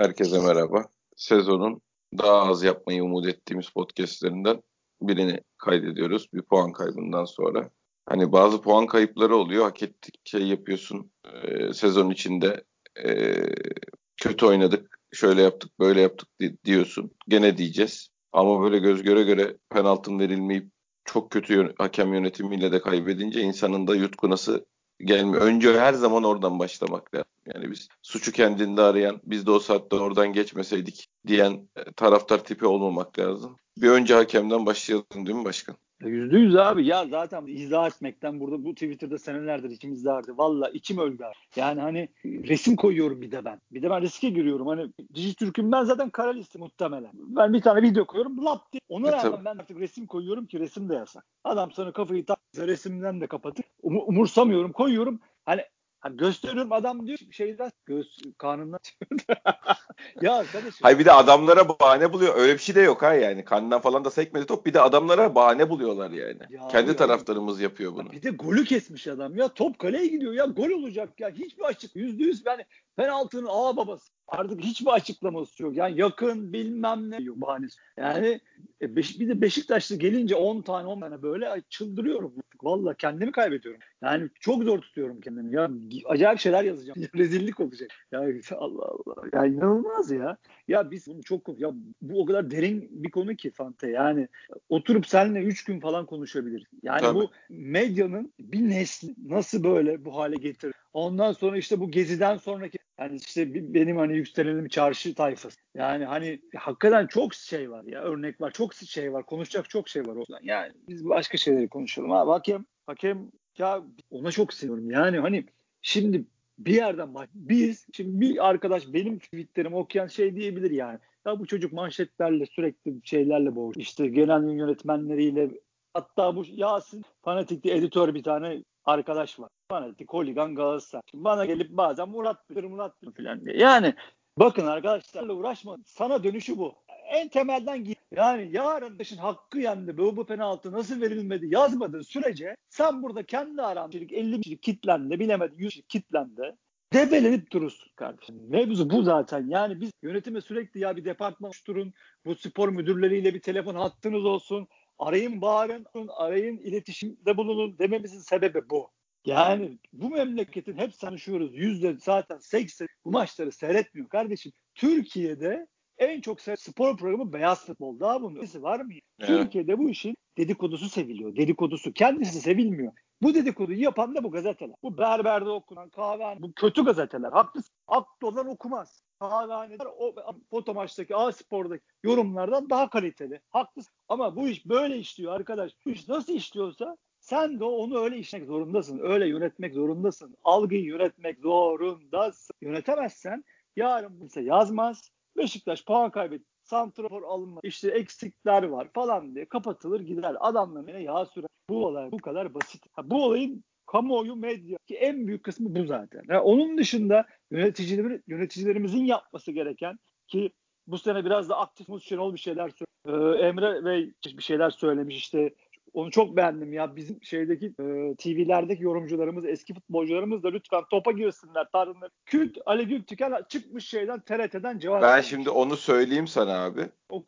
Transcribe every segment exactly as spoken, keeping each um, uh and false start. Herkese merhaba. Sezonun daha az yapmayı umut ettiğimiz podcastlerinden birini kaydediyoruz. Bir puan kaybından sonra. Hani bazı puan kayıpları oluyor. Hak ettik şey yapıyorsun. E, sezon içinde e, kötü oynadık, şöyle yaptık, böyle yaptık diyorsun. Gene diyeceğiz. Ama böyle göz göre göre penaltı verilmeyip çok kötü yön- hakem yönetimiyle de kaybedince insanın da yutkunası gelmiyor. Önce her zaman oradan başlamak lazım. Yani biz suçu kendinde arayan, biz de o saatte oradan geçmeseydik diyen taraftar tipi olmamak lazım. Bir önce hakemden başlayalım değil mi başkan? yüzde yüz abi ya, zaten izah etmekten burada bu Twitter'da senelerdir içimiz dardı. Valla içim öldü abi. Yani hani resim koyuyorum bir de ben. Bir de ben riske giriyorum. Hani Dijitürk'üm ben zaten kara liste muhtemelen. Ben bir tane video koyuyorum. Lap diye. Ona e, rağmen tabii. Ben artık resim koyuyorum ki resim de yasak. Adam sana kafayı taksa resimden de kapatır. Um, umursamıyorum. Koyuyorum. Hani, hani gösteriyorum, adam diyor şeyden göz kanından çıkıyor. Ya kardeşim. Hayır, bir de adamlara bahane buluyor. Öyle bir şey de yok ha yani. Kanından falan da sekmedi top. Bir de adamlara bahane buluyorlar yani. Ya kendi ya, taraftarımız yapıyor bunu. Ya bir de golü kesmiş adam ya. Top kaleye gidiyor ya. Gol olacak ya. Hiçbir açık. Yüzde yüz yani penaltının ağa babası. Artık hiçbir açıklaması yok. Yani yakın bilmem ne yok bahanesi. Yani bir de Beşiktaşlı gelince on tane on tane böyle çıldırıyorum. Valla kendimi kaybediyorum. Yani çok zor tutuyorum kendimi. Ya acayip şeyler yazacağım. Rezillik olacak. Ya Allah Allah. Ya inanılmaz ya. Ya biz bunu çok ya bu o kadar derin bir konu ki Fante. Yani oturup seninle üç gün falan konuşabiliriz. Yani tabii. Bu medyanın bir nesli nasıl böyle bu hale getirir? Ondan sonra işte bu geziden sonraki yani işte benim hani yükselelim çarşı tayfası. Yani hani hakikaten çok şey var ya, örnek var, çok şey var, konuşacak çok şey var oradan. Yani biz başka şeyleri konuşalım abi. Hakem, hakem ya ona çok seviyorum. Yani hani şimdi bir yerden bak, biz şimdi bir arkadaş benim tweetlerimi okuyan şey diyebilir yani. Ya bu çocuk manşetlerle sürekli şeylerle boğuşuyor. İşte genel yönetmenleriyle, hatta bu Yasin fanatikli editör bir tane arkadaş var. Fanatik, holigan, Galatasaray. Bana gelip bazen Murat Bey, Murat Bey falan diye. Yani bakın arkadaşlarla uğraşma. Sana dönüşü bu. En temelden git. Yani yarın başın hakkı yendi. Bu, bu penaltı nasıl verilmedi yazmadığın sürece sen burada kendi aramcılık elli kişilik kitlendi. Bilemedi yüz kişilik kitlendi. Debelenip durursun kardeşim. Mevzu bu zaten. Yani biz yönetime sürekli ya bir departman oluşturun. Bu spor müdürleriyle bir telefon hattınız olsun. Arayın, bağırın, arayın, iletişimde bulunun dememizin sebebi bu. Yani bu memleketin hep sanışıyoruz yüzde zaten seksen bu maçları seyretmiyor kardeşim. Türkiye'de en çok spor programı beyaz futbol. Daha bunun ötesi var mı? Evet. Türkiye'de bu işin dedikodusu seviliyor. Dedikodusu kendisi sevilmiyor. Bu dedikoduyu yapan da bu gazeteler. Bu berberde okunan kahvehane. Bu kötü gazeteler. Haklısın. Aklı olan okumaz. Kahvehaneler o foto maçtaki A Spor'daki yorumlardan daha kaliteli. Haklısın. Ama bu iş böyle işliyor arkadaş. Bu iş nasıl işliyorsa sen de onu öyle işlemek zorundasın. Öyle yönetmek zorundasın. Algıyı yönetmek zorundasın. Yönetemezsen yarın kimse yazmaz. Beşiktaş puan kaybetti. Santrafor alınmaz. İşte eksikler var falan diye kapatılır gider. Adamlarına yağ sürer. Bu olay bu kadar basit. Ha, bu olayın kamuoyu, medya ki en büyük kısmı bu zaten. Yani onun dışında yöneticiler, yöneticilerimizin yapması gereken ki bu sene biraz da aktif Şenol bir şeyler söylüyor. Ee, Emre Bey bir şeyler söylemiş işte. Onu çok beğendim ya. Bizim şeydeki e, T V'lerdeki yorumcularımız, eski futbolcularımız da lütfen topa girsinler. Tarımlar. Kürt Ali Gültüken çıkmış şeyden T R T'den cevap. Ben vermiş. Şimdi onu söyleyeyim sana abi.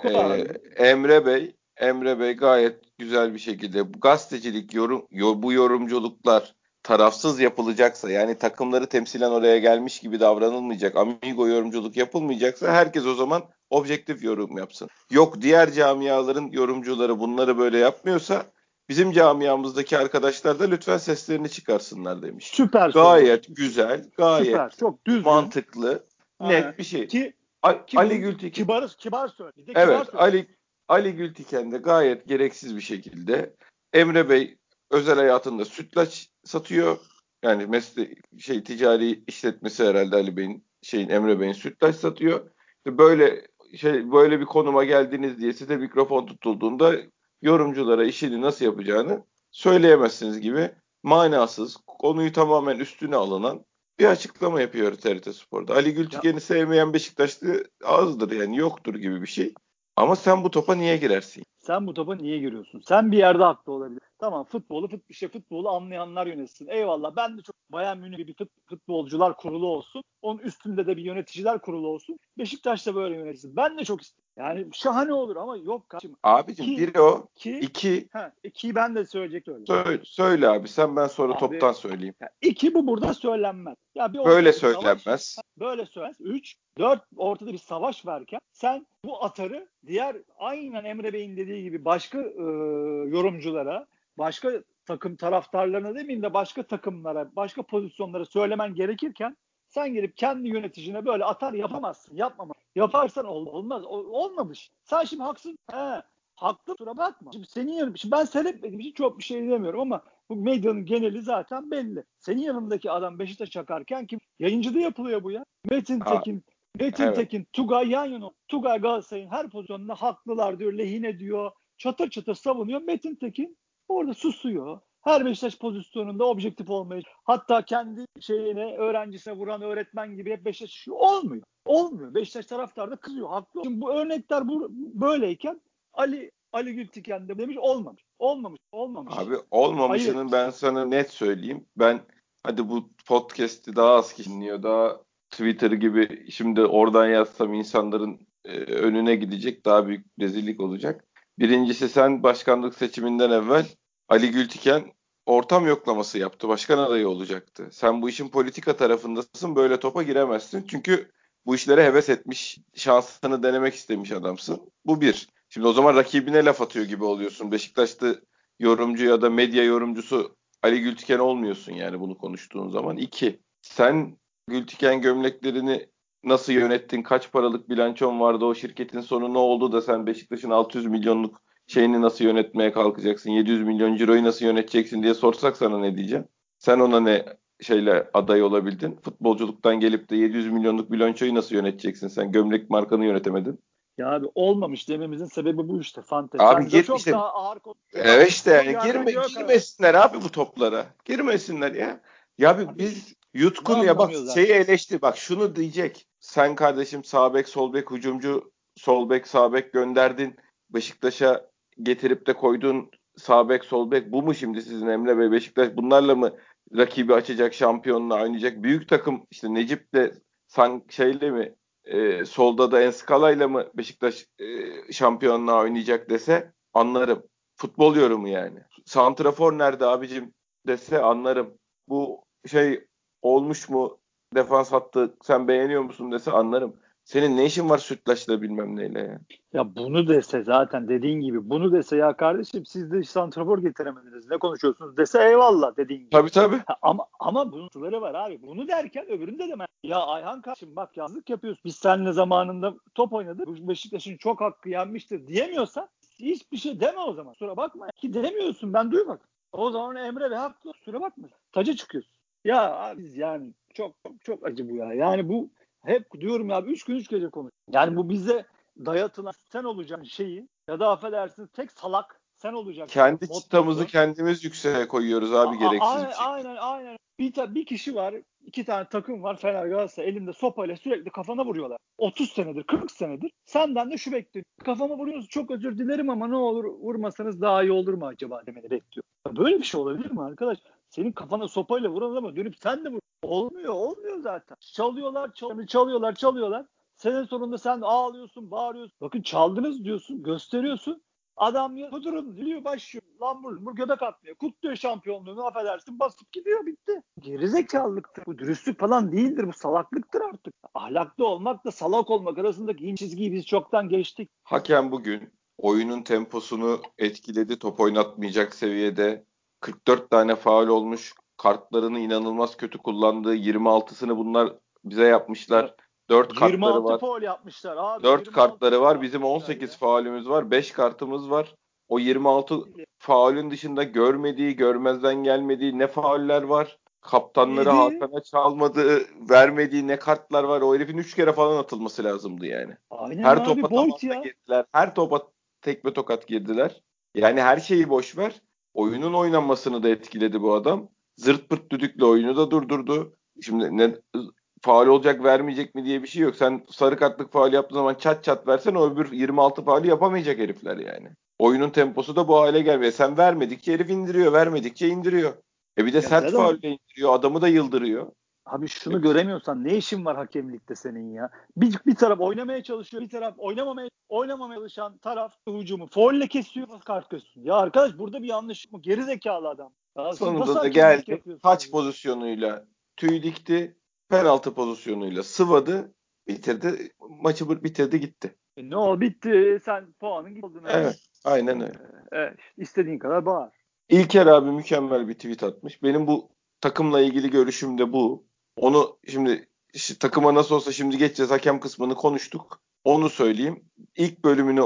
Ee, abi. Emre Bey, Emre Bey gayet güzel bir şekilde gazetecilik yorum, bu yorumculuklar tarafsız yapılacaksa, yani takımları temsilen oraya gelmiş gibi davranılmayacak, amigo yorumculuk yapılmayacaksa herkes o zaman objektif yorum yapsın. Yok diğer camiaların yorumcuları bunları böyle yapmıyorsa bizim camiamızdaki arkadaşlar da lütfen seslerini çıkarsınlar demiş. Süper. Gayet soru. Güzel, gayet süper, çok düzgün, mantıklı, net ha, bir şey. Ki, A- ki Ali Gültekin kibar kibar söyledi. Evet, söyle. Ali Ali Gültekin de gayet gereksiz bir şekilde Emre Bey özel hayatında sütlaç satıyor. Yani mesle şey ticari işletmesi herhalde Ali Bey'in şeyin Emre Bey'in sütlaç satıyor. Böyle şey böyle bir konuma geldiniz diye size mikrofon tutulduğunda yorumculara işini nasıl yapacağını söyleyemezsiniz gibi manasız, konuyu tamamen üstüne alınan bir açıklama yapıyor T R T Spor'da. Ali Gültüken'i sevmeyen Beşiktaşlı azdır yani, yoktur gibi bir şey. Ama sen bu topa niye girersin? Sen bu topa niye giriyorsun? Sen bir yerde haklı olabilir. Tamam, futbolu fut, işte futbolu anlayanlar yönetsin. Eyvallah, ben de çok Bayern Münih gibi fut, futbolcular kurulu olsun. Onun üstünde de bir yöneticiler kurulu olsun. Beşiktaş da böyle yönetsin. Ben de çok isterim. Yani şahane olur ama yok kardeşim. Abicim iki, biri o. Iki. iki ha, ikiyi ben de söyleyecektim öyle. Söyle, söyle abi sen, ben sonra abi, toptan söyleyeyim. Ya, iki bu burada söylenmez. Ya bir böyle söylenmez. Savaş, böyle söylenmez. Üç, dört ortada bir savaş varken sen bu atarı diğer aynen Emre Bey'in dediği gibi başka e, yorumculara, başka takım taraftarlarına demeyeyim de başka takımlara, başka pozisyonlara söylemen gerekirken sen gelip kendi yöneticine böyle atar yapamazsın. Yapmama. Yaparsan ol, olmaz. Ol, olmamış. Sen şimdi haksın. He, haklı. Kusura bakma. Şimdi senin yanında, şimdi ben seyretmediğim için çok bir şey demiyorum ama bu medyanın geneli zaten belli. Senin yanındaki adam Beşiktaş çakarken kim? Yayıncıda yapılıyor bu ya. Metin ha. Tekin, Metin evet. Tekin, Tugay yan yana. Tugay Galatasaray'ın her pozisyonunda haklılar diyor, lehine diyor. Çatır çatır savunuyor. Metin Tekin orada susuyor. Her Beşiktaş pozisyonunda objektif olmayı, hatta kendi şeyine, öğrencisine vuran öğretmen gibi hep Beşiktaş olmuyor. Olmuyor. Beşiktaş taraftarı da kızıyor. Haklı. Şimdi bu örnekler bu böyleyken Ali Ali Gültiken de demiş olmamış. Olmamış. Olmamış. Abi olmamışının hayır. Ben sana net söyleyeyim. Ben hadi bu podcast'i daha az kişi dinliyor. Daha Twitter gibi şimdi oradan yazsam insanların e, önüne gidecek. Daha büyük rezillik olacak. Birincisi sen başkanlık seçiminden evvel Ali Gültiken ortam yoklaması yaptı. Başkan adayı olacaktı. Sen bu işin politika tarafındasın. Böyle topa giremezsin. Çünkü bu işlere heves etmiş, şansını denemek istemiş adamsın. Bu bir. Şimdi o zaman rakibine laf atıyor gibi oluyorsun. Beşiktaşlı yorumcu ya da medya yorumcusu Ali Gültiken olmuyorsun yani bunu konuştuğun zaman. İki, sen Gültiken gömleklerini nasıl yönettin? Kaç paralık bilançon vardı? O şirketin sonu ne oldu da sen Beşiktaş'ın altı yüz milyonluk şeyini nasıl yönetmeye kalkacaksın? yedi yüz milyon ciroyu nasıl yöneteceksin diye sorsak sana ne diyeceğim? Sen ona ne şeyle aday olabildin? Futbolculuktan gelip de yedi yüz milyonluk bilançoyu nasıl yöneteceksin sen? Gömlek markanı yönetemedin. Ya abi olmamış dememizin sebebi bu işte. Fantezi. Abi gir, çok işte, daha ağır konu. Evet işte yani girme, girmesinler abi. abi bu toplara. Girmesinler ya. Ya abi, abi biz yutkun ya bak zaten. Şeyi eleştir. Bak şunu diyecek. Sen kardeşim sağ bek, sol bek, hücumcu sol bek, sağ bek gönderdin. Beşiktaş'a getirip de koyduğun sağ bek, sol bek bu mu şimdi sizin Emre Bey? Beşiktaş bunlarla mı rakibi açacak, şampiyonla oynayacak? Büyük takım işte Necip de şeyle mi e, solda da Enskala'yla mı Beşiktaş e, şampiyonla oynayacak dese anlarım. Futbol yorumu yani. Santrafor nerede abicim dese anlarım. Bu şey olmuş mu? Defans hattı sen beğeniyor musun dese anlarım. Senin ne işin var sütlaçla bilmem neyle ya? Ya bunu dese zaten dediğin gibi bunu dese ya kardeşim siz de santrafor getiremediniz ne konuşuyorsunuz dese eyvallah dediğin gibi. Tabii tabii. Ha, ama ama bunun suları var abi. Bunu derken öbüründe de ben ya Ayhan kardeşim bak yazlık yapıyorsun. Biz seninle zamanında top oynadık. Beşiktaş'ın çok hakkı yenmiştir diyemiyorsan hiçbir şey deme o zaman. Kusura bakma ya. Ki demiyorsun ben duymadım. O zaman Emre Bey haklı. Kusura bakma. Taca çıkıyorsun. Ya biz yani çok çok çok acı bu ya. Yani bu hep diyorum ya üç gün üç gece konuş. Yani bu bize dayatılan sen olacaksın şeyi ya da affedersiniz tek salak sen olacaksın. Kendi mottosu. Çıtamızı kendimiz yükseğe koyuyoruz abi a- gereksiz. A- a- aynen aynen. Bir, ta- bir kişi var, iki tane takım var Fener Galatasaray elimde sopayla sürekli kafana vuruyorlar. otuz senedir, kırk senedir senden de şu bekliyor. Kafama vuruyorsunuz çok özür dilerim ama ne olur vurmasanız daha iyi olur mu acaba demeni bekliyor. Böyle bir şey olabilir mi arkadaş? Senin kafana sopayla vuran ama dönüp sen de vur. Olmuyor, olmuyor zaten. Çalıyorlar, çalıyorlar, çalıyorlar, çalıyorlar. Senin sonunda sen ağlıyorsun, bağırıyorsun. Bakın çaldınız diyorsun, gösteriyorsun. Adam ya durun diliyor, başlıyor. Lambur, lambur göbek atmıyor. Kutluyor şampiyonluğunu, affedersin. Basıp gidiyor, bitti. Gerizekalılıktır. Bu dürüstlük falan değildir, bu salaklıktır artık. Ahlaklı olmakla salak olmak arasındaki in çizgiyi biz çoktan geçtik. Hakem bugün oyunun temposunu etkiledi. Top oynatmayacak seviyede. kırk dört tane faul olmuş. Kartlarını inanılmaz kötü kullandığı yirmi altısını bunlar bize yapmışlar. dört kartları var. Faul yapmışlar abi. dört kartları var. Bizim on sekiz faulümüz var. beş kartımız var. O yirmi altı faulün dışında görmediği, görmezden gelmediği ne fauller var? Kaptanları Hakan'a çalmadığı, vermediği ne kartlar var? O herifin üç kere falan atılması lazımdı yani. Aynen her abi, topa tabanla girdiler. Her topa tekme tokat girdiler. Yani her şeyi boş ver. Oyunun oynanmasını da etkiledi bu adam. Zırt pırt düdükle oyunu da durdurdu. Şimdi ne faul olacak vermeyecek mi diye bir şey yok. Sen sarı kartlık faul yaptığın zaman çat çat versen o öbür yirmi altı faul yapamayacak herifler yani. Oyunun temposu da bu hale gelmiyor. Sen vermedikçe herif indiriyor, vermedikçe indiriyor. E bir de ya sert faulle indiriyor, adamı da yıldırıyor. Abi şunu evet. göremiyorsan ne işin var hakemlikte senin ya? Bir, bir taraf oynamaya çalışıyor, bir taraf oynamamaya, oynamamaya çalışan taraf hücumu faulle kesiyor, kart gösteriyor. Ya arkadaş burada bir yanlış mı? Gerizekalı adam. Ya sonunda da geldi, taç ya? Pozisyonuyla tüy dikti, penaltı pozisyonuyla sıvadı, bitirdi, maçı bitirdi gitti. E ne o bitti, sen puanın gitti. Evet, aynen öyle. Evet, istediğin kadar bağır. İlker abi mükemmel bir tweet atmış. Benim bu takımla ilgili görüşüm de bu. Onu şimdi işte, takıma nasıl olsa şimdi geçeceğiz, hakem kısmını konuştuk. Onu söyleyeyim. İlk bölümünü,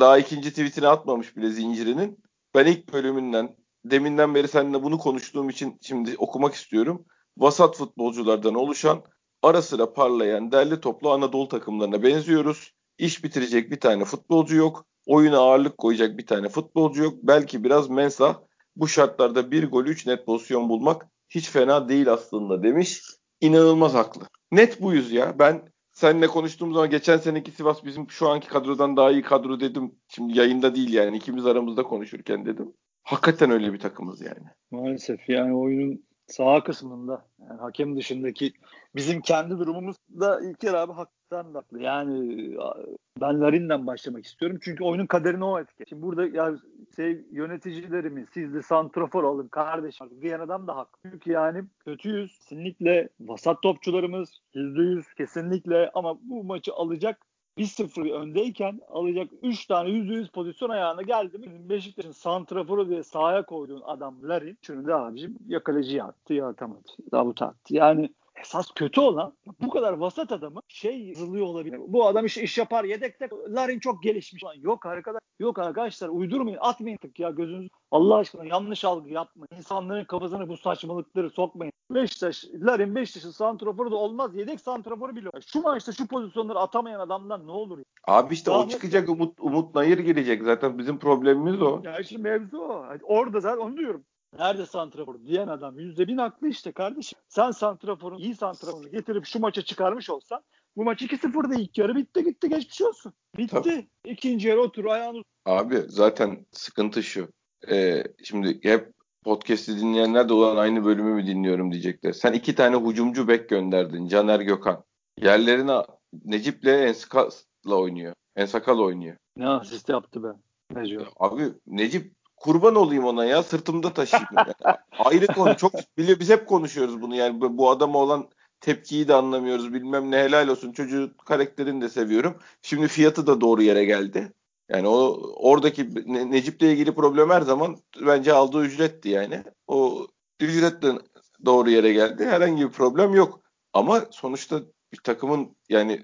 daha ikinci tweetini atmamış bile zincirinin. Ben ilk bölümünden, deminden beri seninle bunu konuştuğum için şimdi okumak istiyorum. Vasat futbolculardan oluşan, ara sıra parlayan, derli toplu Anadolu takımlarına benziyoruz. İş bitirecek bir tane futbolcu yok. Oyuna ağırlık koyacak bir tane futbolcu yok. Belki biraz Mensah. Bu şartlarda bir golü üç net pozisyon bulmak hiç fena değil aslında demiş. İnanılmaz haklı. Net buyuz ya. Ben seninle konuştuğum zaman geçen seneki Sivas bizim şu anki kadrodan daha iyi kadro dedim. Şimdi yayında değil yani. İkimiz aramızda konuşurken dedim. Hakikaten öyle bir takımız yani. Maalesef yani oyunun sağ kısmında yani hakem dışındaki bizim kendi durumumuzda İlker abi hakikaten haklı. Yani ben Larin'den başlamak istiyorum. Çünkü oyunun kaderini o etki. Şimdi burada ya şey, yöneticilerimiz siz de santrafor alın kardeşim diyen adam da haklı. Çünkü yani kötüyüz. Kesinlikle vasat topçularımız yüzde yüz kesinlikle ama bu maçı alacak bir sıfır öndeyken alacak üç tane yüzde yüz pozisyon ayağına geldi mi? Beşiktaş'ın santraforu diye sahaya koyduğun adam Larin. Şunu da abicim ya kaleciye attı ya atamadı. Davut attı. Yani esas kötü olan bu kadar vasat adamı şey zılıyor olabilir. Bu adam iş, iş yapar yedekte. Larin çok gelişmiş. Yok arkadaşlar, yok arkadaşlar uydurmayın, atmayın tık ya gözünüzü. Allah aşkına yanlış algı yapmayın. İnsanların kafasına bu saçmalıkları sokmayın. Beşiktaş, Larin Beşiktaş'ın santraforu da olmaz. Yedek santraforu bile olmaz. Şu maçta şu pozisyonları atamayan adamdan ne olur ya? Abi işte Rahmet o çıkacak Umut, Umut Nayır gelecek. Zaten bizim problemimiz o. Ya işte mevzu o. Orada zaten onu diyorum. Nerede santrafor diyen adam yüzde bin haklı işte kardeşim. Sen santraforun iyi santraforu getirip şu maça çıkarmış olsan bu maç iki sıfırda ilk yarı bitti gitti geçmiş olsun. Bitti. Tabii. İkinci yarı otur ayağını. Abi zaten sıkıntı şu. Ee, şimdi hep podcast'i dinleyenler de olan aynı bölümü mü dinliyorum diyecekler. Sen iki tane hücumcu bek gönderdin. Caner Gökhan. Yerlerine Necip'le Ensakal'la oynuyor. Ensakal oynuyor. Ne asist yaptı be. Necip. Abi Necip kurban olayım ona ya, sırtımda taşıyayım. Yani. Ayrı konu çok biliyor, biz hep konuşuyoruz bunu yani bu adama olan tepkiyi de anlamıyoruz bilmem ne, helal olsun çocuğu, karakterini de seviyorum. Şimdi fiyatı da doğru yere geldi. Yani o oradaki ne, Necip'le ilgili problem her zaman bence aldığı ücretti yani. O ücret de doğru yere geldi. Herhangi bir problem yok. Ama sonuçta bir takımın yani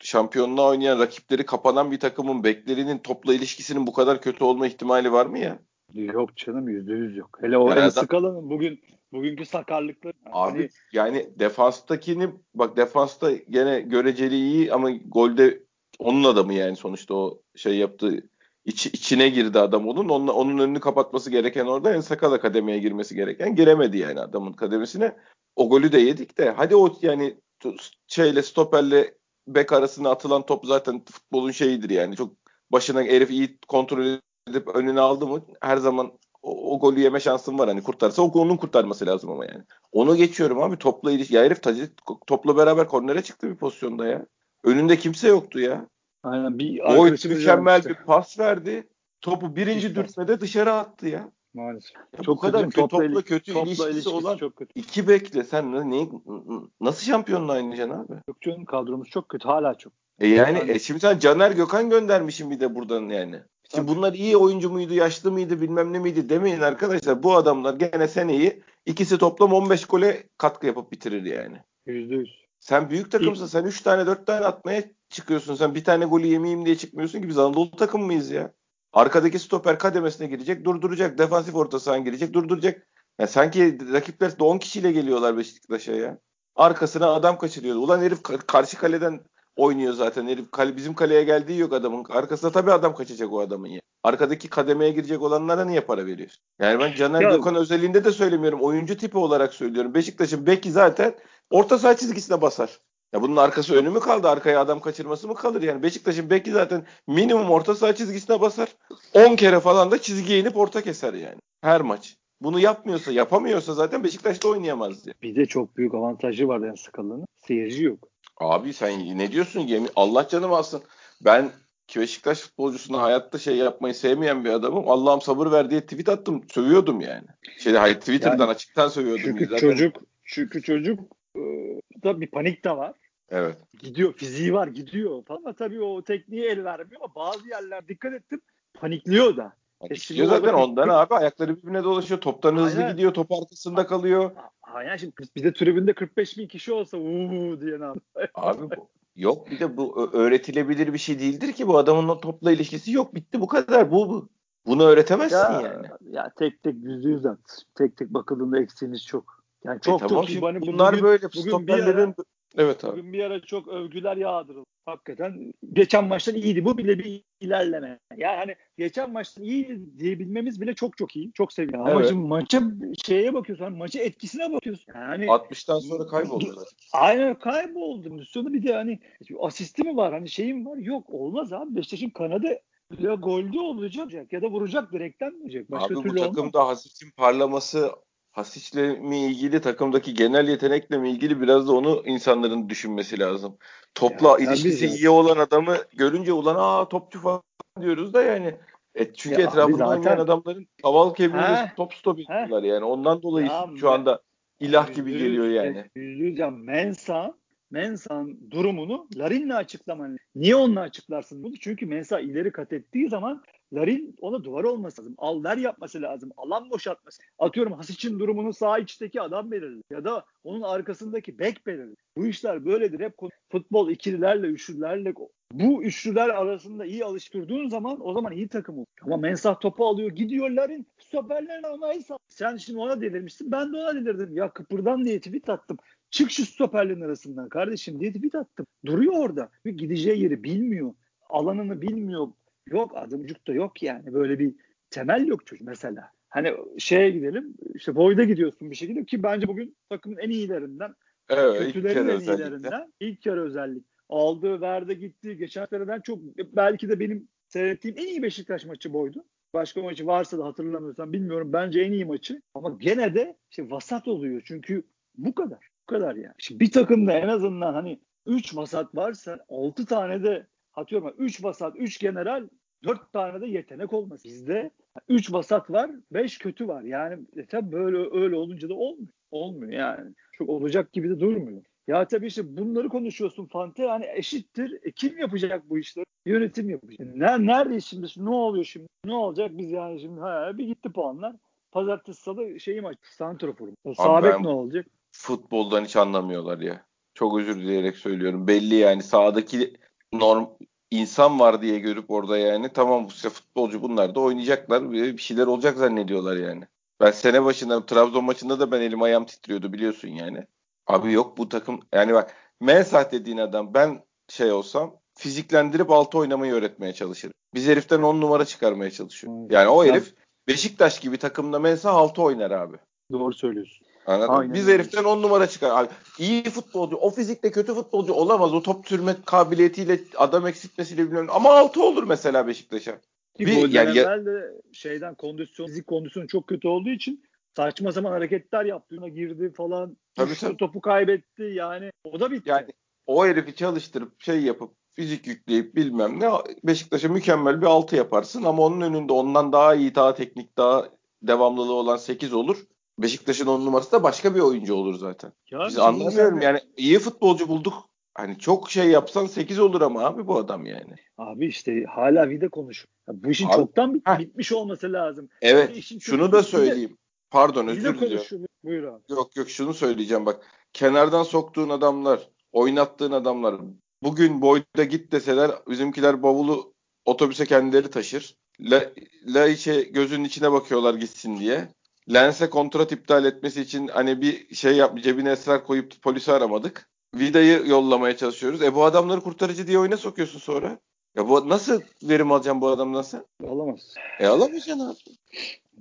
şampiyonluğa oynayan rakipleri kapanan bir takımın beklerinin topla ilişkisinin bu kadar kötü olma ihtimali var mı ya? Yok canım yüzde yüz yok. Hele o yani Skala'nın bugün bugünkü sakarlıkları. Abi hani... yani defanstakini bak defansta gene göreceli iyi ama golde onun adamı yani sonuçta o şey yaptı iç, içine girdi adam onun. onun. Onun önünü kapatması gereken orada en Sakala kademeye girmesi gereken giremedi yani adamın kademesine. O golü de yedik de hadi o yani şeyle stoperle bek arasına atılan top zaten futbolun şeyidir yani çok başına herif iyi kontrol edip önüne aldı mı her zaman o, o golü yeme şansın var. Hani kurtarsa o golünün kurtarması lazım ama yani. Onu geçiyorum abi topla ilişki. Ya herif tacı, topla beraber kornere çıktı bir pozisyonda ya. Önünde kimse yoktu ya. Aynen bir o mükemmel bir pas verdi. Topu birinci dürtmede dışarı attı ya. Maalesef. Ya çok bu kadar kötü, topla, topla kötü topla ilişkisi, ilişkisi olan çok kötü. İki bekle sen ne, nasıl şampiyonla oynayacaksın abi? Yok canım kadromuz çok kötü hala çok. E yani, yani. E şimdi sen Caner Gökhan göndermişsin bir de buradan yani. Şimdi bunlar iyi oyuncu muydu, yaşlı mıydı, bilmem ne miydi demeyin arkadaşlar. Bu adamlar gene seneyi ikisi toplam on beş gole katkı yapıp bitirir yani. yüzde yüz. Sen büyük takımsın. Sen üç tane dört tane atmaya çıkıyorsun. Sen bir tane golü yemeyeyim diye çıkmıyorsun ki biz Anadolu takım mıyız ya? Arkadaki stoper kademesine girecek, durduracak. Defansif orta sahaya girecek, durduracak. Yani sanki rakipler de on kişiyle geliyorlar Beşiktaş'a ya. Arkasına adam kaçırıyor. Ulan herif karşı kaleden oynuyor zaten. Herif kale, bizim kaleye geldiği yok adamın. Arkasına tabii adam kaçacak o adamın ya. Arkadaki kademeye girecek olanlara niye para veriyorsun? Yani ben Caner Gökhan özelliğinde de söylemiyorum. Oyuncu tipi olarak söylüyorum. Beşiktaş'ın beki zaten orta saha çizgisine basar. Ya bunun arkası önü mü kaldı? Arkaya adam kaçırması mı kalır? Yani Beşiktaş'ın beki zaten minimum orta saha çizgisine basar. on kere falan da çizgiye inip orta keser yani. Her maç. Bunu yapmıyorsa, yapamıyorsa zaten Beşiktaş'ta oynayamaz diye. Bir de çok büyük avantajı var yani Sakallı'nın. Seyirci yok. Abi sen ne diyorsun? Allah canım alsın. Ben Beşiktaş futbolcusuna hayatta şey yapmayı sevmeyen bir adamım. Allah'ım sabır ver diye tweet attım. Sövüyordum yani. Şeyde, hayır, Twitter'dan yani, açıktan sövüyordum. Çünkü zaten. çocuk çünkü çocuk da bir panik de var. Evet. Gidiyor. Fiziği var. Gidiyor. Ama tabii o tekniğe el vermiyor ama bazı yerler dikkat ettim. Panikliyor da. Panikliyor e zaten ondan gitti. Abi. Ayakları birbirine dolaşıyor. Toptan hızlı Aynen. gidiyor. Top arkasında kalıyor. Aynen. Şimdi bir de tribünde kırk beş bin kişi olsa uuu diye ne yapıyor? Abi bu. Yok bir de bu öğretilebilir bir şey değildir ki. Bu adamın o topla ilişkisi yok. Bitti bu kadar. Bu bu. Bunu öğretemezsin ya, yani. Ya tek tek yüzde yüz at. Tek tek bakıldığında eksiğiniz çok. Yani çok e, tamam, çok iyi. Hani bunlar bugün, böyle stoperlerin... Evet abi. Bugün bir ara çok övgüler yağdırıldı. Hakikaten geçen maçtan iyiydi. Bu bile bir ilerleme. Yani hani geçen maçtan iyiydi diyebilmemiz bile çok çok iyi. Çok seviyorum. Evet. Ama şimdi maça şeye bakıyorsun. Maçı etkisine bakıyorsun. Yani altmıştan sonra kayboldular. Aynen kayboldu. Sonra bir de hani asisti mi var? Hani şeyim var? Yok olmaz abi. Beşiktaş'ın kanadı ya golde olacak ya da vuracak direkten vuracak. Başka abi türlü bu takımda Hasif'in parlaması Hasic'le mi ilgili, takımdaki genel yetenekle mi ilgili, biraz da onu insanların düşünmesi lazım. Topla ya, ilişkisi ya. iyi olan adamı görünce ulan aa topçu falan diyoruz da yani. E, çünkü ya, etrafında zaten... oynayan adamların kaval kemirleri top stop ediyorlar yani. Ondan dolayı ya, şu anda ilah gibi yüz, geliyor yani. Yüzde Mensah Mensah'ın durumunu Larin'le açıklaman. Niye onunla açıklarsın bunu? Çünkü Mensah ileri kat ettiği zaman Larin ona duvar olması lazım. Al ver yapması lazım. Alan boşaltması. Atıyorum Hasic'in durumunu sağ içteki adam belirli. Ya da onun arkasındaki bek belirli. Bu işler böyledir. Hep futbol ikililerle, üçlülerle. Bu üçlüler arasında iyi alıştırdığın zaman o zaman iyi takım olur. Ama Mensah topu alıyor. Gidiyor Larin. Stoperlerine onayı sağ. Sen şimdi ona delirmişsin. Ben de ona delirdim. Ya kıpırdan diye tweet attım. Çık şu stoperlerin arasından kardeşim diye tweet attım. Duruyor orada. Gideceği yeri bilmiyor. Alanını bilmiyor. Yok adımcık da yok yani. Böyle bir temel yok çocuk mesela. Hani şeye gidelim. İşte boyda gidiyorsun bir şekilde ki bence bugün takımın en iyilerinden, evet, kötülerin en iyilerinden. İlk yarı özellik. Aldı, verdi, gitti. Geçen seneden çok belki de benim seyrettiğim en iyi Beşiktaş maçı boydu. Başka maçı varsa da hatırlamıyorsam bilmiyorum. Bence en iyi maçı. Ama gene de işte vasat oluyor. Çünkü bu kadar. Bu kadar yani. Şimdi bir takımda en azından hani üç vasat varsa altı tane de atıyorum üç vasat, üç general, dört tane de yetenek olmaz. Bizde üç vasat var, beş kötü var. Yani tabii böyle öyle olunca da olmuyor. Olmuyor yani. Çok olacak gibi de durmuyor. Ya tabii işte bunları konuşuyorsun Fante. Yani eşittir. E, kim yapacak bu işleri? Yönetim yapacak. Yani nerede şimdi? Ne oluyor şimdi? Ne olacak? Biz yani şimdi ha, bir gitti puanlar. Pazartesi salı şeyi maç. Santrofor'um. Sabek ne olacak? Futboldan hiç anlamıyorlar ya. Çok özür dileyerek söylüyorum. Belli yani sahadaki norm insan var diye görüp orada yani tamam işte futbolcu bunlar da oynayacaklar bir şeyler olacak zannediyorlar yani. Ben sene başında Trabzon maçında da ben elim ayağım titriyordu biliyorsun yani. Abi yok bu takım yani bak Mensah dediğin adam ben şey olsam fiziklendirip altı oynamayı öğretmeye çalışırım. Biz heriften on numara çıkarmaya çalışıyor. Yani o herif Beşiktaş gibi takımda Mensah altı oynar abi. Doğru söylüyorsun. Aynen. Biz heriften on numara çıkar. Abi, iyi futbolcu, o fizikle kötü futbolcu olamaz. O top sürme kabiliyetiyle, adam eksiltmesiyle bilmiyorum. Ama altı olur mesela Beşiktaş'a. Bir yani ya... de şeyden kondisyon, fizik kondisyonu çok kötü olduğu için saçma sapan hareketler yaptı. Ona girdi falan. Tabii tabii. Topu kaybetti yani. O da bitti. Yani o herifi çalıştırıp şey yapıp fizik yükleyip bilmem ne Beşiktaş'a mükemmel bir altı yaparsın ama onun önünde ondan daha iyi, daha teknik, daha devamlılığı olan sekiz olur. Beşiktaş'ın on numarası da başka bir oyuncu olur zaten. Ya biz anlamıyorum yani iyi futbolcu bulduk. Hani çok şey yapsan sekiz olur ama abi bu adam yani. Abi işte hala vida konuşuyor. Bu işin abi, çoktan bit- bitmiş olması lazım. Evet. Yani işin şunu da söyleyeyim. De, Pardon özür diliyorum. Buyur abi. Yok yok şunu söyleyeceğim bak. Kenardan soktuğun adamlar, oynattığın adamlar bugün boyda git deseler bizimkiler bavulu otobüse kendileri taşır. La, la içe gözünün içine bakıyorlar gitsin diye. Lens'e kontrat iptal etmesi için hani bir şey yapma cebine esrar koyup polisi aramadık. Vida'yı yollamaya çalışıyoruz. E bu adamları kurtarıcı diye oyuna sokuyorsun sonra. Ya bu nasıl verim alacaksın bu adamdan sen? Alamazsın. E alamayacaksın abi.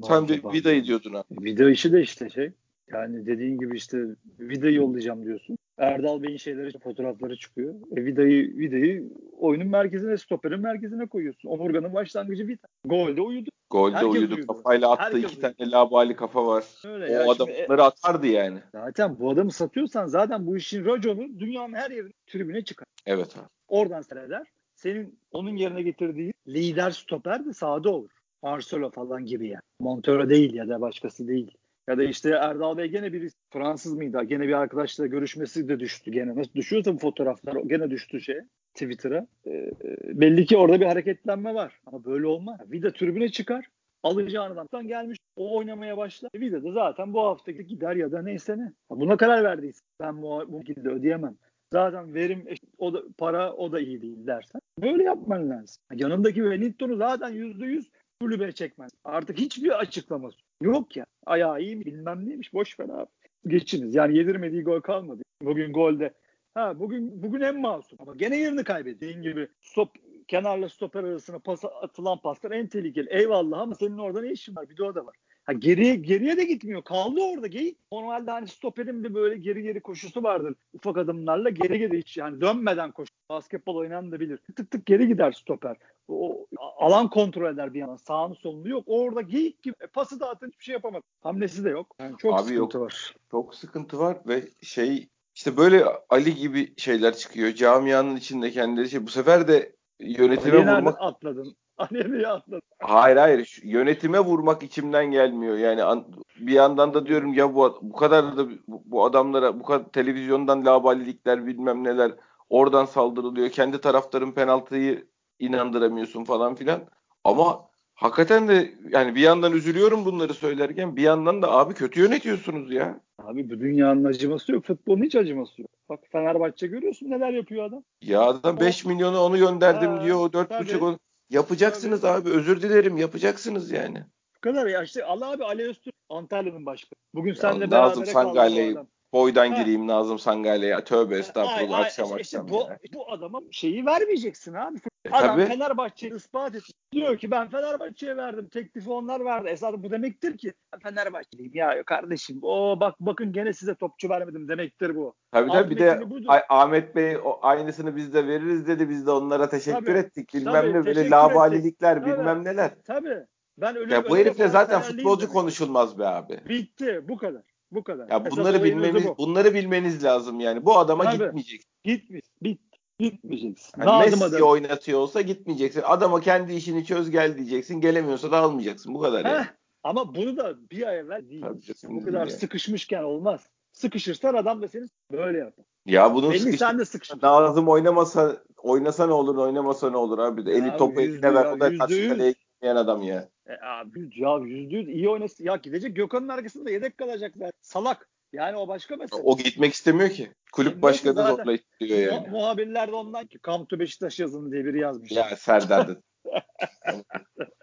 Sen bir Vida'yı diyordun abi. Vida işi de işte şey. Yani dediğin gibi işte Vida'yı yollayacağım diyorsun. Erdal Bey'in şeyleri, fotoğrafları çıkıyor. E, Vida'yı Vida'yı oyunun merkezine, stoperin merkezine koyuyorsun. Omurganın başlangıcı Vida. Golde uyudu. Golde herkes uyudu. Uyudu. Kafayla attı. Herkes iki uyudu. Tane labali kafa var. Öyle o adamları e, atardı yani. Zaten bu adamı satıyorsan zaten bu işin raconu dünyanın her yerine tribüne çıkar. Evet abi. Oradan seyreder. Senin onun yerine getirdiği lider stoper de sahada olur. Marcelo falan gibi yani. Montero değil ya da başkası değil. Ya da işte Erdal Bey gene bir Fransız mıydı? Gene bir arkadaşla görüşmesi de düştü. Gene nasıl düşüyorsa bu fotoğraflar gene düştü şey Twitter'a. E, e, belli ki orada bir hareketlenme var. Ama böyle olmaz. Vida tribüne çıkar. Alacağın adamdan gelmiş. O oynamaya başlar. Vida da zaten bu hafta gider ya da neyse ne. Buna karar verdiyse ben bu, bu şekilde ödeyemem. Zaten verim, o da, para o da iyi değil dersen. Böyle yapman lazım. Yanındaki Wellington'u zaten yüzde yüz kulübe çekmez. Artık hiçbir açıklaması yok ya. Ayağı iyi mi bilmem neymiş. Boş ver abi. Geçiniz. Yani yedirmediği gol kalmadı. Bugün golde. Ha bugün bugün en masum. Ama gene yerini kaybetti. Dediğin gibi stop, kenarla stoper arasına pas, atılan paslar en tehlikeli. Eyvallah ama senin orada ne işin var? Bir de o da var. Ha geriye, geriye de gitmiyor. Kaldı orada geyik. Normalde hani stoperin bir böyle geri geri koşusu vardır. Ufak adımlarla geri geri hiç yani dönmeden koşu. Basketbol oynayan da bilir. Tık tık geri gider stoper. O alan kontrol eder bir yandan. Sağını solunu yok. Orada geyik gibi e, pası dağıtın hiçbir şey yapamaz. Hamlesi de yok. Yani çok abi sıkıntı yok. Var. Çok sıkıntı var ve şey işte böyle Ali gibi şeyler çıkıyor. Camianın içinde kendileri şey. Bu sefer de yönetime Ali'ye vurmak. Atladın. Ali'ye atladın. Hayır hayır. Yönetime vurmak içimden gelmiyor. Yani an, bir yandan da diyorum ya bu, bu kadar da bu, bu adamlara bu kadar televizyondan labalilikler bilmem neler oradan saldırılıyor. Kendi taraftarın penaltıyı inandıramıyorsun falan filan. Ama hakikaten de yani bir yandan üzülüyorum bunları söylerken bir yandan da abi kötü yönetiyorsunuz ya. Abi bu dünyanın acıması yok. Futbolun hiç acıması yok. Bak Fenerbahçe görüyorsun neler yapıyor adam. Ya adam beş milyonu onu gönderdim ha, diyor. O dört buçuk yapacaksınız tabii. Abi özür dilerim yapacaksınız yani. Bu kadar ya işte Allah abi Ali Öztürk Antalya'nın başkanı. Bugün senle beraber kaldık. Nazım Sangale'yi boydan ha. gireyim Nazım Sangale'ye. Tövbe estağfurullah akşam işte, akşam. İşte, bu, bu adama şeyi vermeyeceksin abi. Adam tabii. Fenerbahçe'yi ispat etti. Diyor ki ben Fenerbahçe'ye verdim. Teklifi onlar verdi. Esas bu demektir ki ben Fenerbahçeliyim ya kardeşim. O bak bakın gene size topçu vermedim demektir bu. Tabii tabii bir de budur. Ahmet Bey o aynısını biz de veririz dedi. Biz de onlara teşekkür tabii, ettik. Bilmem tabii, ne böyle labalilikler tabii, bilmem neler. Tabii. Ben öyle, ya bu herifle zaten futbolcu demek. Konuşulmaz be abi. Bitti bu kadar. Bu kadar. Ya bunları bilmeniz bu. bunları bilmeniz lazım yani. Bu adama tabii, gitmeyeceksin. Gitmiş. Bitti. Gitmeyeceksin. Yani Messi'yi oynatıyor olsa gitmeyeceksin. Adama kendi işini çöz gel diyeceksin. Gelemiyorsa da almayacaksın. Bu kadar. Heh, yani. Ama bunu da bir ay evvel değil. Bu kadar yani. Sıkışmışken olmaz. Sıkışırsan adam da seni böyle yapar. Ya bunun sıkıştı. Nazım oynamasa, oynasa ne olur, oynamasa ne olur abi. Eli topu eline ver. O da karşı kaleye gitmeyen adam ya. E abi ya yüzde yüz iyi oynasın. Ya gidecek Gökhan'ın arkasında yedek kalacaklar. Salak. Yani o başka mesele. O gitmek istemiyor ki. Kulüp başkanı zorla istiyor yani. Muhabirler de ondan ki Come to Beşiktaş yazın diye biri yazmış. Ya Serdar da.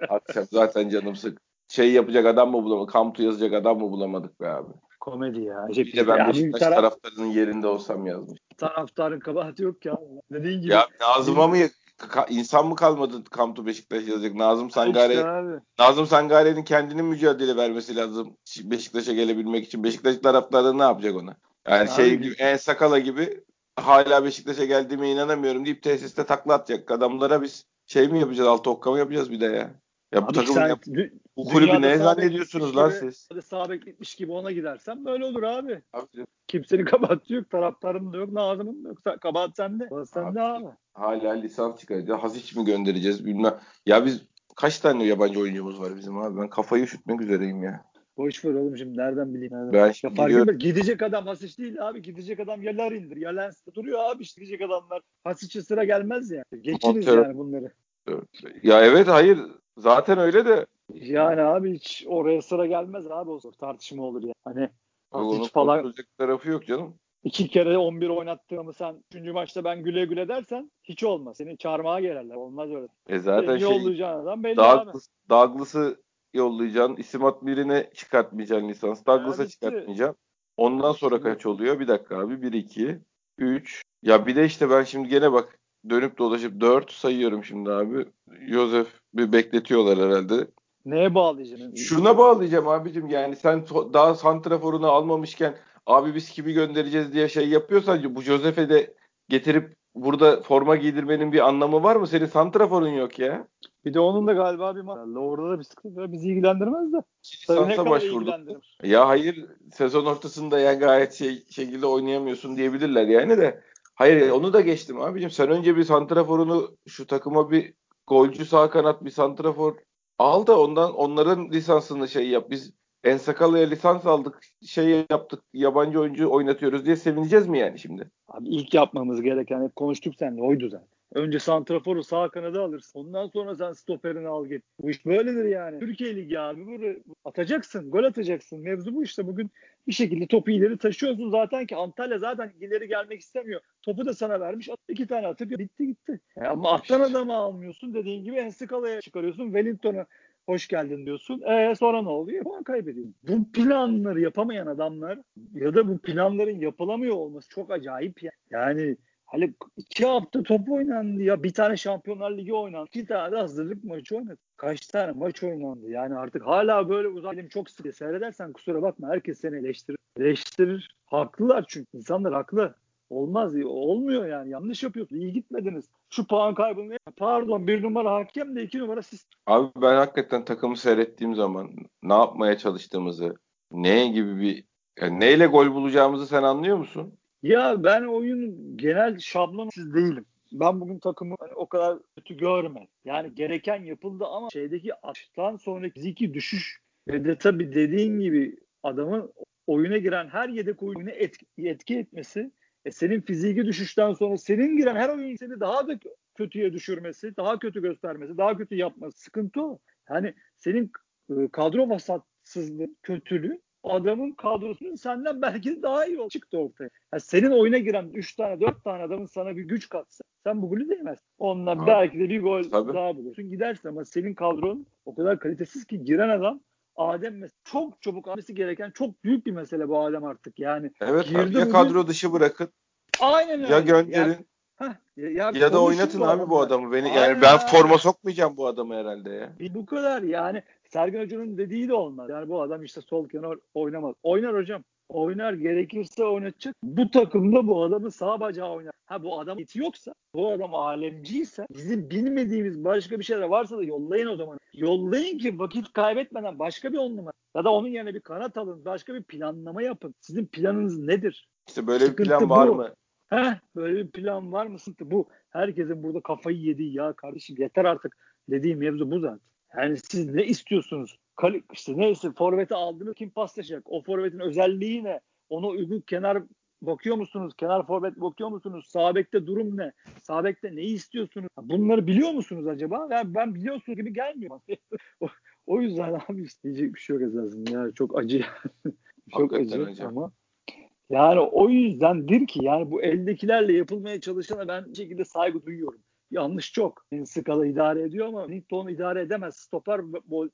Akşam zaten canım sık. Şey yapacak adam mı bulamadık? Come to yazacak adam mı bulamadık be abi? Komedi ya. Bir de ben Beşiktaş taraf... taraftarının yerinde olsam yazmış. Taraftarın kabahati yok ya. Dediğin gibi. Ya Nazım'a mı insan mı kalmadı Come to Beşiktaş yazacak? Nazım Sangare. İşte Nazım Sangare'nin kendinin mücadele vermesi lazım Beşiktaş'a gelebilmek için. Beşiktaş taraftarı ne yapacak ona? Yani abi. Şey gibi en sakala gibi hala Beşiktaş'a geldiğime inanamıyorum deyip tesiste takla atacak. Adamlara biz şey mi yapacağız? Altı okka mı yapacağız bir de ya? Ya bu takımı sen, yap- bu kulübü ne zannediyorsunuz lan siz? Sağ bekletmiş gibi ona gidersen böyle olur abi. abi. Kimsenin kabahati yok, taraftarın da yok, Nazım'ın da yok. Kabahat sende. Kabahat sende abi. Hala lisans çıkaracağız. Hasiç mi göndereceğiz bilmem. Ya biz kaç tane yabancı oyuncumuz var bizim abi? Ben kafayı üşütmek üzereyim ya. Boş ver oğlum şimdi nereden bileyim. Nereden? Ben şimdi fark etmez. Gidecek adam Hasiç değil abi. Gidecek adam ya Larin'dir ya Lens'te duruyor abi. İşte gidecek adamlar. Hasiç'e sıra gelmez yani. Geçiriz Montero. Yani bunları. Ya evet hayır. Zaten öyle de. Yani abi hiç oraya sıra gelmez abi o tartışma olur ya. Hani hiç falan tarafı yok canım. İki kere on bir oynattığımı sen üçüncü maçta ben güle güle dersen hiç olmaz. Senin çarmıha gelirler. Olmaz öyle. E zaten şey yollayacağından belli abi. Douglas'ı yollayacaksın. İsmat birine çıkartmayacaksın lisans. Douglas'a yani çıkartmayacaksın. Ondan sonra kaç oluyor? Bir dakika abi. bir iki üç. Ya bir de işte ben şimdi gene bak dönüp dolaşıp dört sayıyorum şimdi abi. Josef bir bekletiyorlar herhalde. Neye bağlayacaksın? Şuna bağlayacağım abicim yani sen daha santraforunu almamışken abi biz kimi göndereceğiz diye şey yapıyorsan bu Josef'e de getirip burada forma giydirmenin bir anlamı var mı? Senin santraforun yok ya. Bir de onun da galiba bir ma- orada da bir sıkıntı var. Bizi ilgilendirmez de. Sansa başvurdu. Ya hayır, sezon ortasında yani gayet şey, şekilde oynayamıyorsun diyebilirler yani de. Hayır, onu da geçtim abicim. Sen önce bir santraforunu, şu takıma bir golcü sağ kanat, bir santrafor al da ondan onların lisansını şey yap. Biz Ensakalı'ya lisans aldık, şey yaptık, yabancı oyuncu oynatıyoruz diye sevineceğiz mi yani şimdi? Abi ilk yapmamız gereken, hep konuştuk seninle, oydu zaten. Önce santraforu sağ kanada alırsın. Ondan sonra sen stoperini al git. Bu iş böyledir yani. Türkiye Ligi abi. Bunu atacaksın. Gol atacaksın. Mevzu bu işte. Bugün bir şekilde topu ileri taşıyorsun zaten ki Antalya zaten ileri gelmek istemiyor. Topu da sana vermiş. İki tane atıp bitti gitti. Ya, ama attan adamı almıyorsun. Dediğin gibi Ensikala'ya çıkarıyorsun. Wellington'a hoş geldin diyorsun. Ee sonra ne oluyor? Puan kaybediyorsun. Bu planları yapamayan adamlar ya da bu planların yapılamıyor olması çok acayip yani. Yani hani iki hafta top oynandı ya. Bir tane Şampiyonlar Ligi oynandı. İki tane hazırlık maçı oynadı. Kaç tane maç oynandı. Yani artık hala böyle uzak. Benim çok sıkı seyredersen kusura bakma. Herkes seni eleştirir. Eleştirir. Haklılar çünkü. İnsanlar haklı. Olmaz. Olmuyor yani. Yanlış yapıyorsunuz. İyi gitmediniz. Şu puan kaybını. Pardon, bir numara hakem de iki numara siz. Abi ben hakikaten takımı seyrettiğim zaman ne yapmaya çalıştığımızı, ne gibi bir, yani neyle gol bulacağımızı sen anlıyor musun? Ya ben oyunun genel şablonasız değilim. Ben bugün takımı hani o kadar kötü görmedim. Yani gereken yapıldı ama şeydeki açtan sonraki fiziki düşüş ve de tabii dediğin gibi adamın oyuna giren her yedek oyunu etki, etki etmesi, e senin fiziki düşüşten sonra senin giren her oyuncu seni daha da kötüye düşürmesi, daha kötü göstermesi, daha kötü yapması sıkıntı o. Yani senin kadro vasatsızlığı, kötülüğü adamın kadrosunun senden belki daha iyi çıktı ortaya. Yani senin oyuna giren üç tane dört tane adamın sana bir güç katsa sen bu golü değmezsin. Ondan ha, belki de bir gol tabii daha bulursun. Gidersin ama senin kadron o kadar kalitesiz ki giren adam Adem mesela çok çabuk alması gereken çok büyük bir mesele bu Adem artık yani. Evet abi, ya bugün kadro dışı bırakın. Aynen öyle. Ya gönderin. Yani, heh, ya, ya, ya da oynatın bu abi adamı. bu adamı. Beni, yani aynen. Ben forma sokmayacağım bu adamı herhalde ya. Bu kadar yani. Sergen Hoca'nın dediği de olmaz. Yani bu adam işte sol kenar oynamaz. Oynar hocam. Oynar, gerekirse oynatacak. Bu takımda bu adamın sağ bacağı oynar. Ha bu adam iti yoksa, bu adam alemciyse, bizim bilmediğimiz başka bir şeyler varsa da yollayın o zaman. Yollayın ki vakit kaybetmeden başka bir on numara. Ya da onun yerine bir kanat alın. Başka bir planlama yapın. Sizin planınız nedir? İşte böyle sıkıntı bir plan var bu mı? Heh, böyle bir plan var mı? Sıkıntı bu. Herkesin burada kafayı yediği ya kardeşim yeter artık dediğim mevzu bu zaten. Yani siz ne istiyorsunuz? Kal- işte neyse forveti aldınız, kim paslaşacak? O forvetin özelliği ne? Ona uygun kenar bakıyor musunuz? Kenar forvet bakıyor musunuz? Sağ bekte durum ne? Sağ bekte neyi istiyorsunuz? Bunları biliyor musunuz acaba? Yani ben biliyorsunuz gibi gelmiyor. o, o yüzden abi isteyecek bir şey yok esasında. Yani çok acı. çok acı hocam. Ama yani o yüzdendir ki yani bu eldekilerle yapılmaya çalışana ben bir şekilde saygı duyuyorum. Yanlış çok. Enskala idare ediyor ama Newton idare edemez. Stoper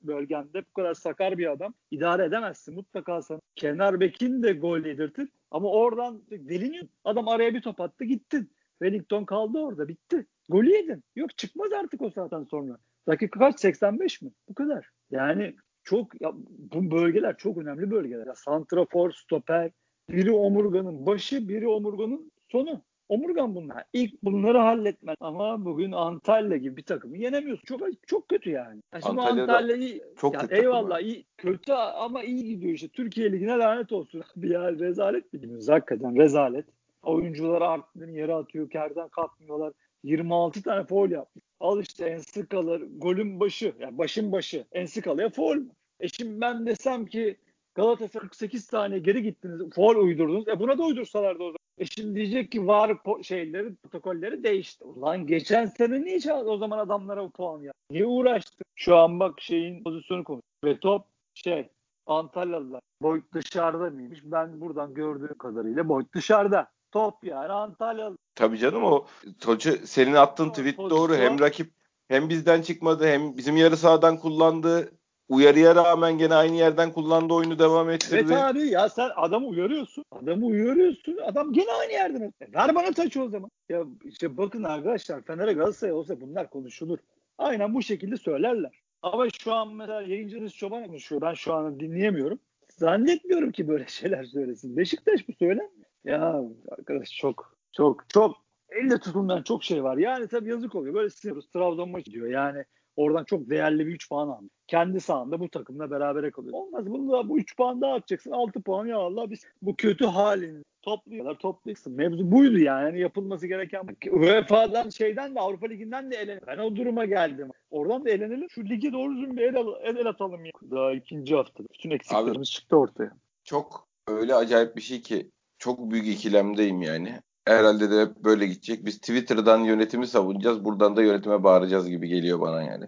bölgende bu kadar sakar bir adam idare edemezsin. Mutlaka sana kenar bekin de gol yedirtir. Ama oradan deliniyor. Adam araya bir top attı gittin. Wellington kaldı orada bitti. Golü yedin. Yok çıkmaz artık o saatten sonra. Dakika kaç? seksen beş mi? Bu kadar. Yani çok ya, bu bölgeler çok önemli bölgeler. Ya, santrafor, stoper. Biri omurganın başı, biri omurganın sonu. Omurgan bunlar. İlk bunları halletmen. Ama bugün Antalya gibi bir takımı yenemiyorsun. Çok çok kötü yani. yani şimdi Antalya'yı çok yani kötü eyvallah takımı. iyi kötü ama iyi gidiyor işte. Türkiye Ligi'ne lanet olsun. Bir yer rezalet biliyoruz. Hakikaten rezalet. Oyuncular arttığını yere atıyor. Kerden kalkmıyorlar. yirmi altı tane faul yapmış. Al işte Ensikala'lar. Golün başı. Yani başın başı. Ensikala'ya faul mu? E şimdi ben desem ki Galatasaray kırk sekiz tane geri gittiniz. Faul uydurdunuz. E buna da uydursalardı o zaman. E şimdi diyecek ki var po- şeyleri, protokolleri değişti. Ulan geçen sene niye çaldı o zaman adamlara puan ya? Niye uğraştı? Şu an bak şeyin pozisyonu konuşuyor. Ve top şey Antalyalılar. Boyd dışarıda mıymış? Ben buradan gördüğüm kadarıyla Boyd dışarıda. Top yani Antalyalı. Tabii canım o. Hoca senin attığın o, tweet pozisyon doğru. Hem rakip hem bizden çıkmadı hem bizim yarı sahadan kullandı. Uyarıya rağmen gene aynı yerden kullandığı oyunu devam ettirdi. Evet abi ya sen adamı uyarıyorsun. Adamı uyarıyorsun. Adam gene aynı yerden. Ver bana taçı o zaman. Ya işte bakın arkadaşlar Fener'e Galatasaray olsa bunlar konuşulur. Aynen bu şekilde söylerler. Ama şu an mesela yayıncınız Çoban konuşuyor. Ben şu an dinleyemiyorum. zannetmiyorum ki böyle şeyler söylesin. Beşiktaş bu söyler mi? Ya arkadaş çok çok çok elle tutulmayan çok şey var. Yani tabii yazık oluyor. Böyle siniyoruz. Trabzon maçı diyor. Yani oradan çok değerli bir üç puan aldı. Kendi sahanda bu takımla berabere kalıyor. Olmaz. Bunu da bu üç puan daha atacaksın. altı puan ya Allah biz bu kötü halini topluyorlar. Toplayacaksın. Mevzu buydu yani. yani yapılması gereken. U E F A'dan şeyden de Avrupa Ligi'nden de elenelim. Ben o duruma geldim. Oradan da elenelim. Şu ligi doğru düzgün bir el, el, el atalım. Ya. Daha ikinci haftada. Bütün eksiklerimiz abi, çıktı ortaya. Çok öyle acayip bir şey ki çok büyük ikilemdeyim yani. Herhalde de hep böyle gidecek. Biz Twitter'dan yönetimi savunacağız. Buradan da yönetime bağıracağız gibi geliyor bana yani.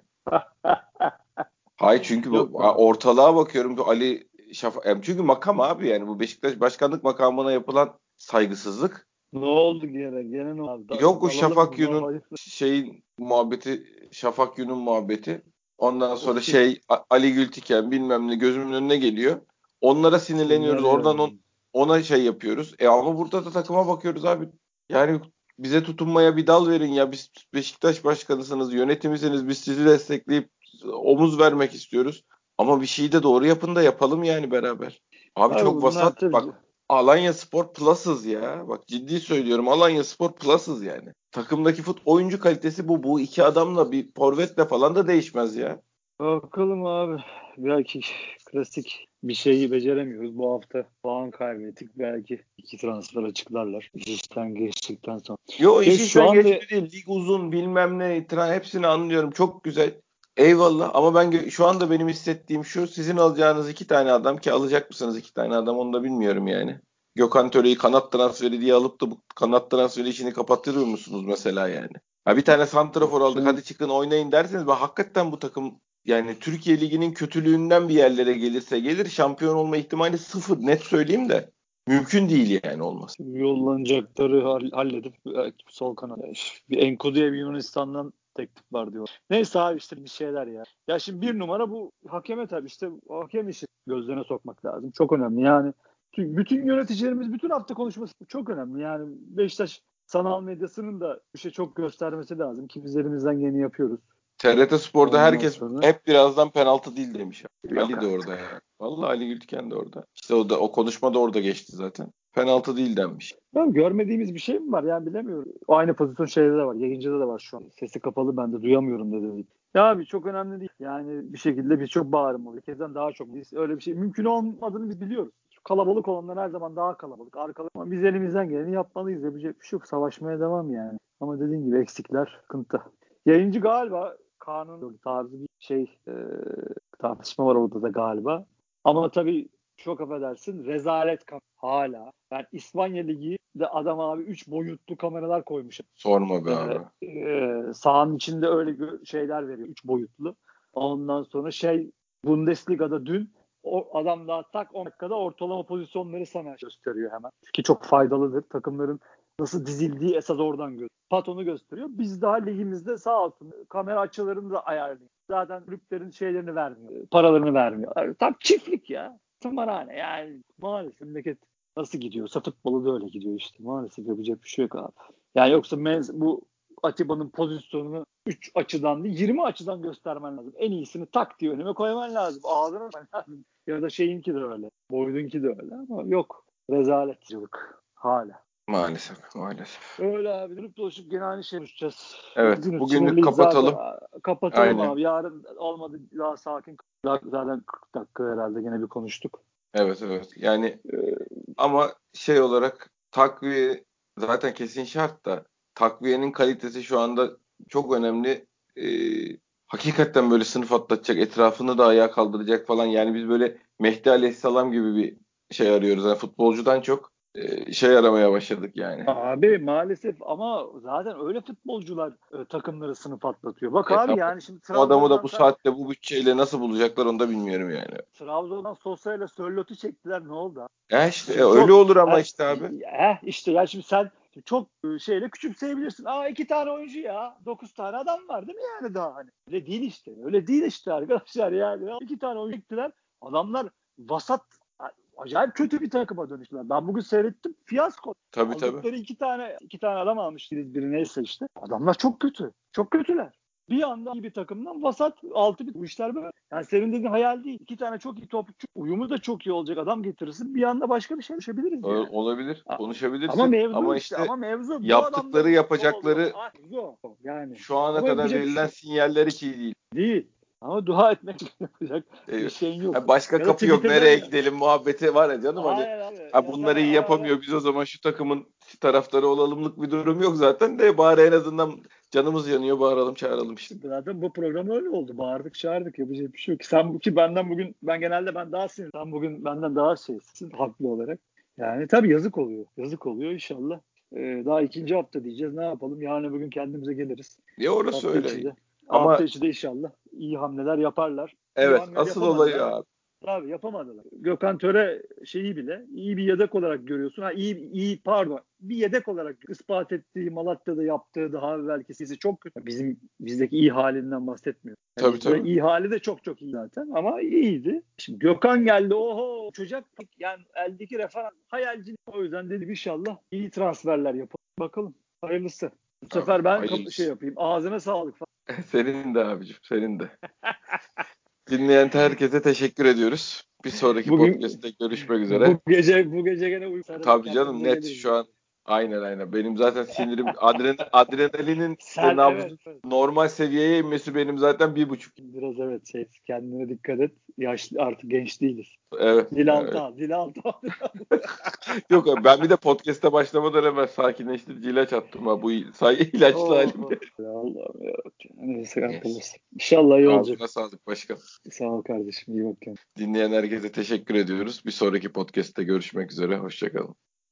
Hayır çünkü bu, ortalığa bakıyorum. Bu Ali Şafak. Çünkü makam abi yani. Bu Beşiktaş başkanlık makamına yapılan saygısızlık. Ne oldu gene? Gene ne oldu? Yok o Şafak Yun'un şeyin muhabbeti. Şafak Yun'un muhabbeti. Ondan sonra şey Ali Gültiken bilmem ne gözümün önüne geliyor. Onlara sinirleniyoruz. Oradan on Ona şey yapıyoruz. E ama burada da takıma bakıyoruz abi. Yani bize tutunmaya bir dal verin ya. Biz Beşiktaş başkanısınız, yönetimisiniz. Biz sizi destekleyip omuz vermek istiyoruz. Ama bir şeyi de doğru yapın da yapalım yani beraber. Abi, abi çok vasat. Tabii. Bak Alanya Spor Plus'ız ya. Bak ciddi söylüyorum. Alanya Spor Plus'ız yani. Takımdaki fut oyuncu kalitesi bu. Bu iki adamla bir forvetle falan da değişmez ya. Bakalım abi. Belki klasik bir şeyi beceremiyoruz. Bu hafta puan kaybettik. Belki iki transfer açıklarlar. İş işten geçtikten sonra. Yok iş işten geçti değil. Lig uzun bilmem ne. Hepsini anlıyorum. Çok güzel. Eyvallah. Ama ben şu anda benim hissettiğim şu. Sizin alacağınız iki tane adam ki alacak mısınız iki tane adam onu da bilmiyorum yani. Gökhan Töre'yi kanat transferi diye alıp da bu kanat transferi işini kapatırır mısınız mesela yani? Ha, bir tane santrafor aldık. Hadi çıkın oynayın derseniz. Ben hakikaten bu takım yani Türkiye Ligi'nin kötülüğünden bir yerlere gelirse gelir. Şampiyon olma ihtimali sıfır. Net söyleyeyim de. Mümkün değil yani olması. Yollanacakları halledip sol kanal. Bir Enkodu'ya bir Yunanistan'dan teklif var diyor. Neyse abi işte bir şeyler ya. Ya şimdi bir numara bu hakeme tabii işte hakem işi gözlerine sokmak lazım. Çok önemli yani. Bütün yöneticilerimiz bütün hafta konuşması çok önemli. Yani Beşiktaş sanal medyasının da bir şey çok göstermesi lazım. Ki biz elimizden yeni yapıyoruz. T R T Spor'da ondan herkes sonra hep birazdan penaltı değil demiş. Yok Ali artık de orada yani. Vallahi Ali Gültiken de orada. İşte o da o konuşma da orada geçti zaten. Penaltı değil denmiş. Ya görmediğimiz bir şey mi var? Yani bilemiyorum. O aynı pozisyon şeyde de var. Yayıncıda da var şu an. Sesi kapalı ben de duyamıyorum dedi. Ya abi çok önemli değil. Yani bir şekilde biz çok bağırmalıyız. Herkesten daha çok biz öyle bir şey mümkün olmadığını biz biliyoruz. Kalabalık olanlar her zaman daha kalabalık. Arkalı. Biz elimizden geleni yapmalıyız. Yapacak bir şey yok. Savaşmaya devam yani. Ama dediğim gibi eksikler sıkıntı. Yayıncı galiba kanun tarzı bir şey e, tartışma var orada da galiba. Ama tabii çok affedersin rezalet kam- hala. Yani İspanya Ligi'de adam abi üç boyutlu kameralar koymuş. Sorma be ee, abi. E, sahanın içinde öyle gö- şeyler veriyor. üç boyutlu. Ondan sonra şey Bundesliga'da dün o adam daha tak on dakikada ortalama pozisyonları sana gösteriyor hemen. Ki çok faydalıdır. Takımların nasıl dizildiği esas oradan gösteriyor. Patonu gösteriyor. Biz daha ligimizde sağ altında kamera açılarını da ayarlıyor. Zaten kulüplerin şeylerini vermiyor. Paralarını vermiyor. Tam çiftlik ya. Tımarhane yani. Maalesef memleket nasıl gidiyorsa futbolu da öyle gidiyor işte. Maalesef yapacak bir şey yok abi. Yani yoksa mez- bu Atiba'nın pozisyonunu üç açıdan değil yirmi açıdan göstermen lazım. En iyisini tak diye önüme koyman lazım. Ağzına koyman lazım. Ya da şeyinki de öyle. Boydunki de öyle ama yok. Rezaletçilik hala. Maalesef, maalesef. Öyle abi. Dönüp dolaşıp gene aynı şey konuşacağız. Evet, bugünlük kapatalım. Zaten, kapatalım aynen abi. Yarın olmadı daha sakin. Zaten kırk dakika herhalde gene bir konuştuk. Evet, evet. Yani ee, ama şey olarak takviye zaten kesin şart da takviyenin kalitesi şu anda çok önemli. Ee, hakikaten böyle sınıf atlatacak, etrafını da ayağa kaldıracak falan. Yani biz böyle Mehdi Aleyhisselam gibi bir şey arıyoruz. Yani futbolcudan çok şey aramaya başladık yani. Abi maalesef ama zaten öyle futbolcular e, takımları sınıf atlatıyor. Bak e, abi yani şimdi Trabzon'dan adamı da bu saatte bu bütçeyle nasıl bulacaklar onu da bilmiyorum yani. Trabzon'dan Sosa ile Sörlot'u çektiler ne oldu? E işte çok, öyle olur ama e, işte abi. Eh işte ya şimdi sen çok şeyle küçümseyebilirsin. Aa iki tane oyuncu ya. Dokuz tane adam var değil mi yani daha hani. Öyle değil işte. Öyle değil işte arkadaşlar yani. İki tane oyuncu çektiler. Adamlar vasat acayip kötü bir takıma dönüştüler. Ben bugün seyrettim. Fiyasko. Tabii tabii. Aldıkları iki tane iki tane adam almıştınız. Biri neyse işte. Adamlar çok kötü. Çok kötüler. bir anda iyi bir takımdan vasat altı bir işler böyle. Yani senin dediğin hayal değil. İki tane çok iyi topçu, uyumu da çok iyi olacak adam getirirsin. Bir anda başka bir şey konuşabiliriz. Yani. Olabilir. Konuşabilirsin. Ama mevzu ama işte, işte ama mevzu yaptıkları yapacakları yani. Şu ana ama kadar verilen şey. Sinyaller hiç iyi değil. Değil. Ama dua etmek yapacak evet. Bir şeyin yok. Yani başka evet, kapı yok. Nereye yani. Gidelim muhabbeti var ya canım. Hani, ha, bunları iyi yapamıyor. Biz o zaman şu takımın taraftarı olalımlık bir durum yok zaten de bari en azından canımız yanıyor bağıralım çağıralım işte. Zaten bu program öyle oldu. Bağırdık çağırdık yapacak bir şey yok. Sen ki benden bugün ben genelde ben daha sinirliyim. Sen bugün benden daha şeysin haklı olarak. Yani tabii yazık oluyor. Yazık oluyor inşallah. Ee, daha ikinci hafta diyeceğiz. Ne yapalım? Yarın bugün kendimize geliriz. Ya orası hafta öyle. İçinde. Ama hafta içi de inşallah iyi hamleler yaparlar. Evet asıl olayı abi. Tabii yapamadılar. Gökhan Töre şeyi bile iyi bir yedek olarak görüyorsun. Ha iyi iyi pardon. Bir yedek olarak ispat ettiği Malatya'da yaptığı daha evvelki sizi çok kötü. Bizim bizdeki iyi halinden bahsetmiyorum. Yani tabii tabii. İyi hali de çok çok iyi zaten ama iyiydi. Şimdi Gökhan geldi. Oho çocuk yani eldeki referans hayalci o yüzden dedi inşallah iyi transferler yapalım. Bakalım hayırlısı. Bu tamam, sefer ben hayırlısı. Şey yapayım. Ağzına sağlık falan. Senin de abicim, senin de. Dinleyen herkese teşekkür ediyoruz. Bir sonraki bugün, podcast'te görüşmek üzere. Bu gece bu gece gene uyuyorum. Tabii canım net geliriz. Şu an. Aynen aynen. Benim zaten sinirim adren, adrenalinin sen, nabzı, evet. Normal seviyeye inmesi benim zaten bir buçuk. Biraz evet şey kendine dikkat et. Yaşlı artık genç değiliz. Evet. Dil altı al. Dil altı al. Yok ben bir de podcast'e başlamadan hemen sakinleştirici ilaç attım ha bu say ilaçlı oh, halimde. Allah'ım ya. Neyse arkadaşlar. İnşallah iyi olacak. Ağzına sağlık başkan. Sağ ol kardeşim. İyi bak kendine. Dinleyen herkese teşekkür ediyoruz. Bir sonraki podcast'te görüşmek üzere. Hoşça kalın.